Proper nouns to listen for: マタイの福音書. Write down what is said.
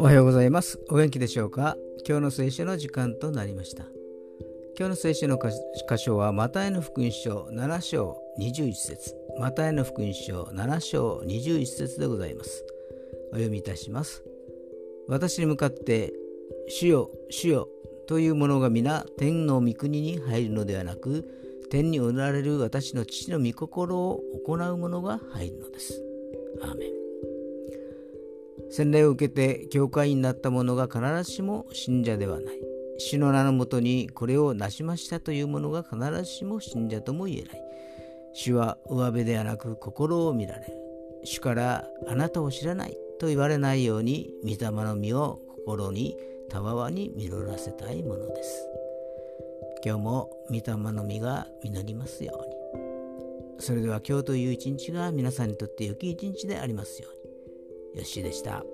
おはようございます。お元気でしょうか。今日の聖書の時間となりました。今日の聖書の箇所はマタイの福音書7章21節、マタイの福音書7章21節でございます。お読みいたします。私に向かって、主よ主よというものが皆天の御国に入るのではなく、天におられる私の父の御心を行う者が入るのです。アーメン。洗礼を受けて教会員になった者が必ずしも信者ではない。主の名のもとにこれを成しましたという者が必ずしも信者とも言えない。主は上辺ではなく心を見られる。主からあなたを知らないと言われないように、御霊の実を心にたわわに実らせたいものです。今日も御霊の実が実りますように。それでは今日という一日が皆さんにとって良き一日でありますように。よっしーでした。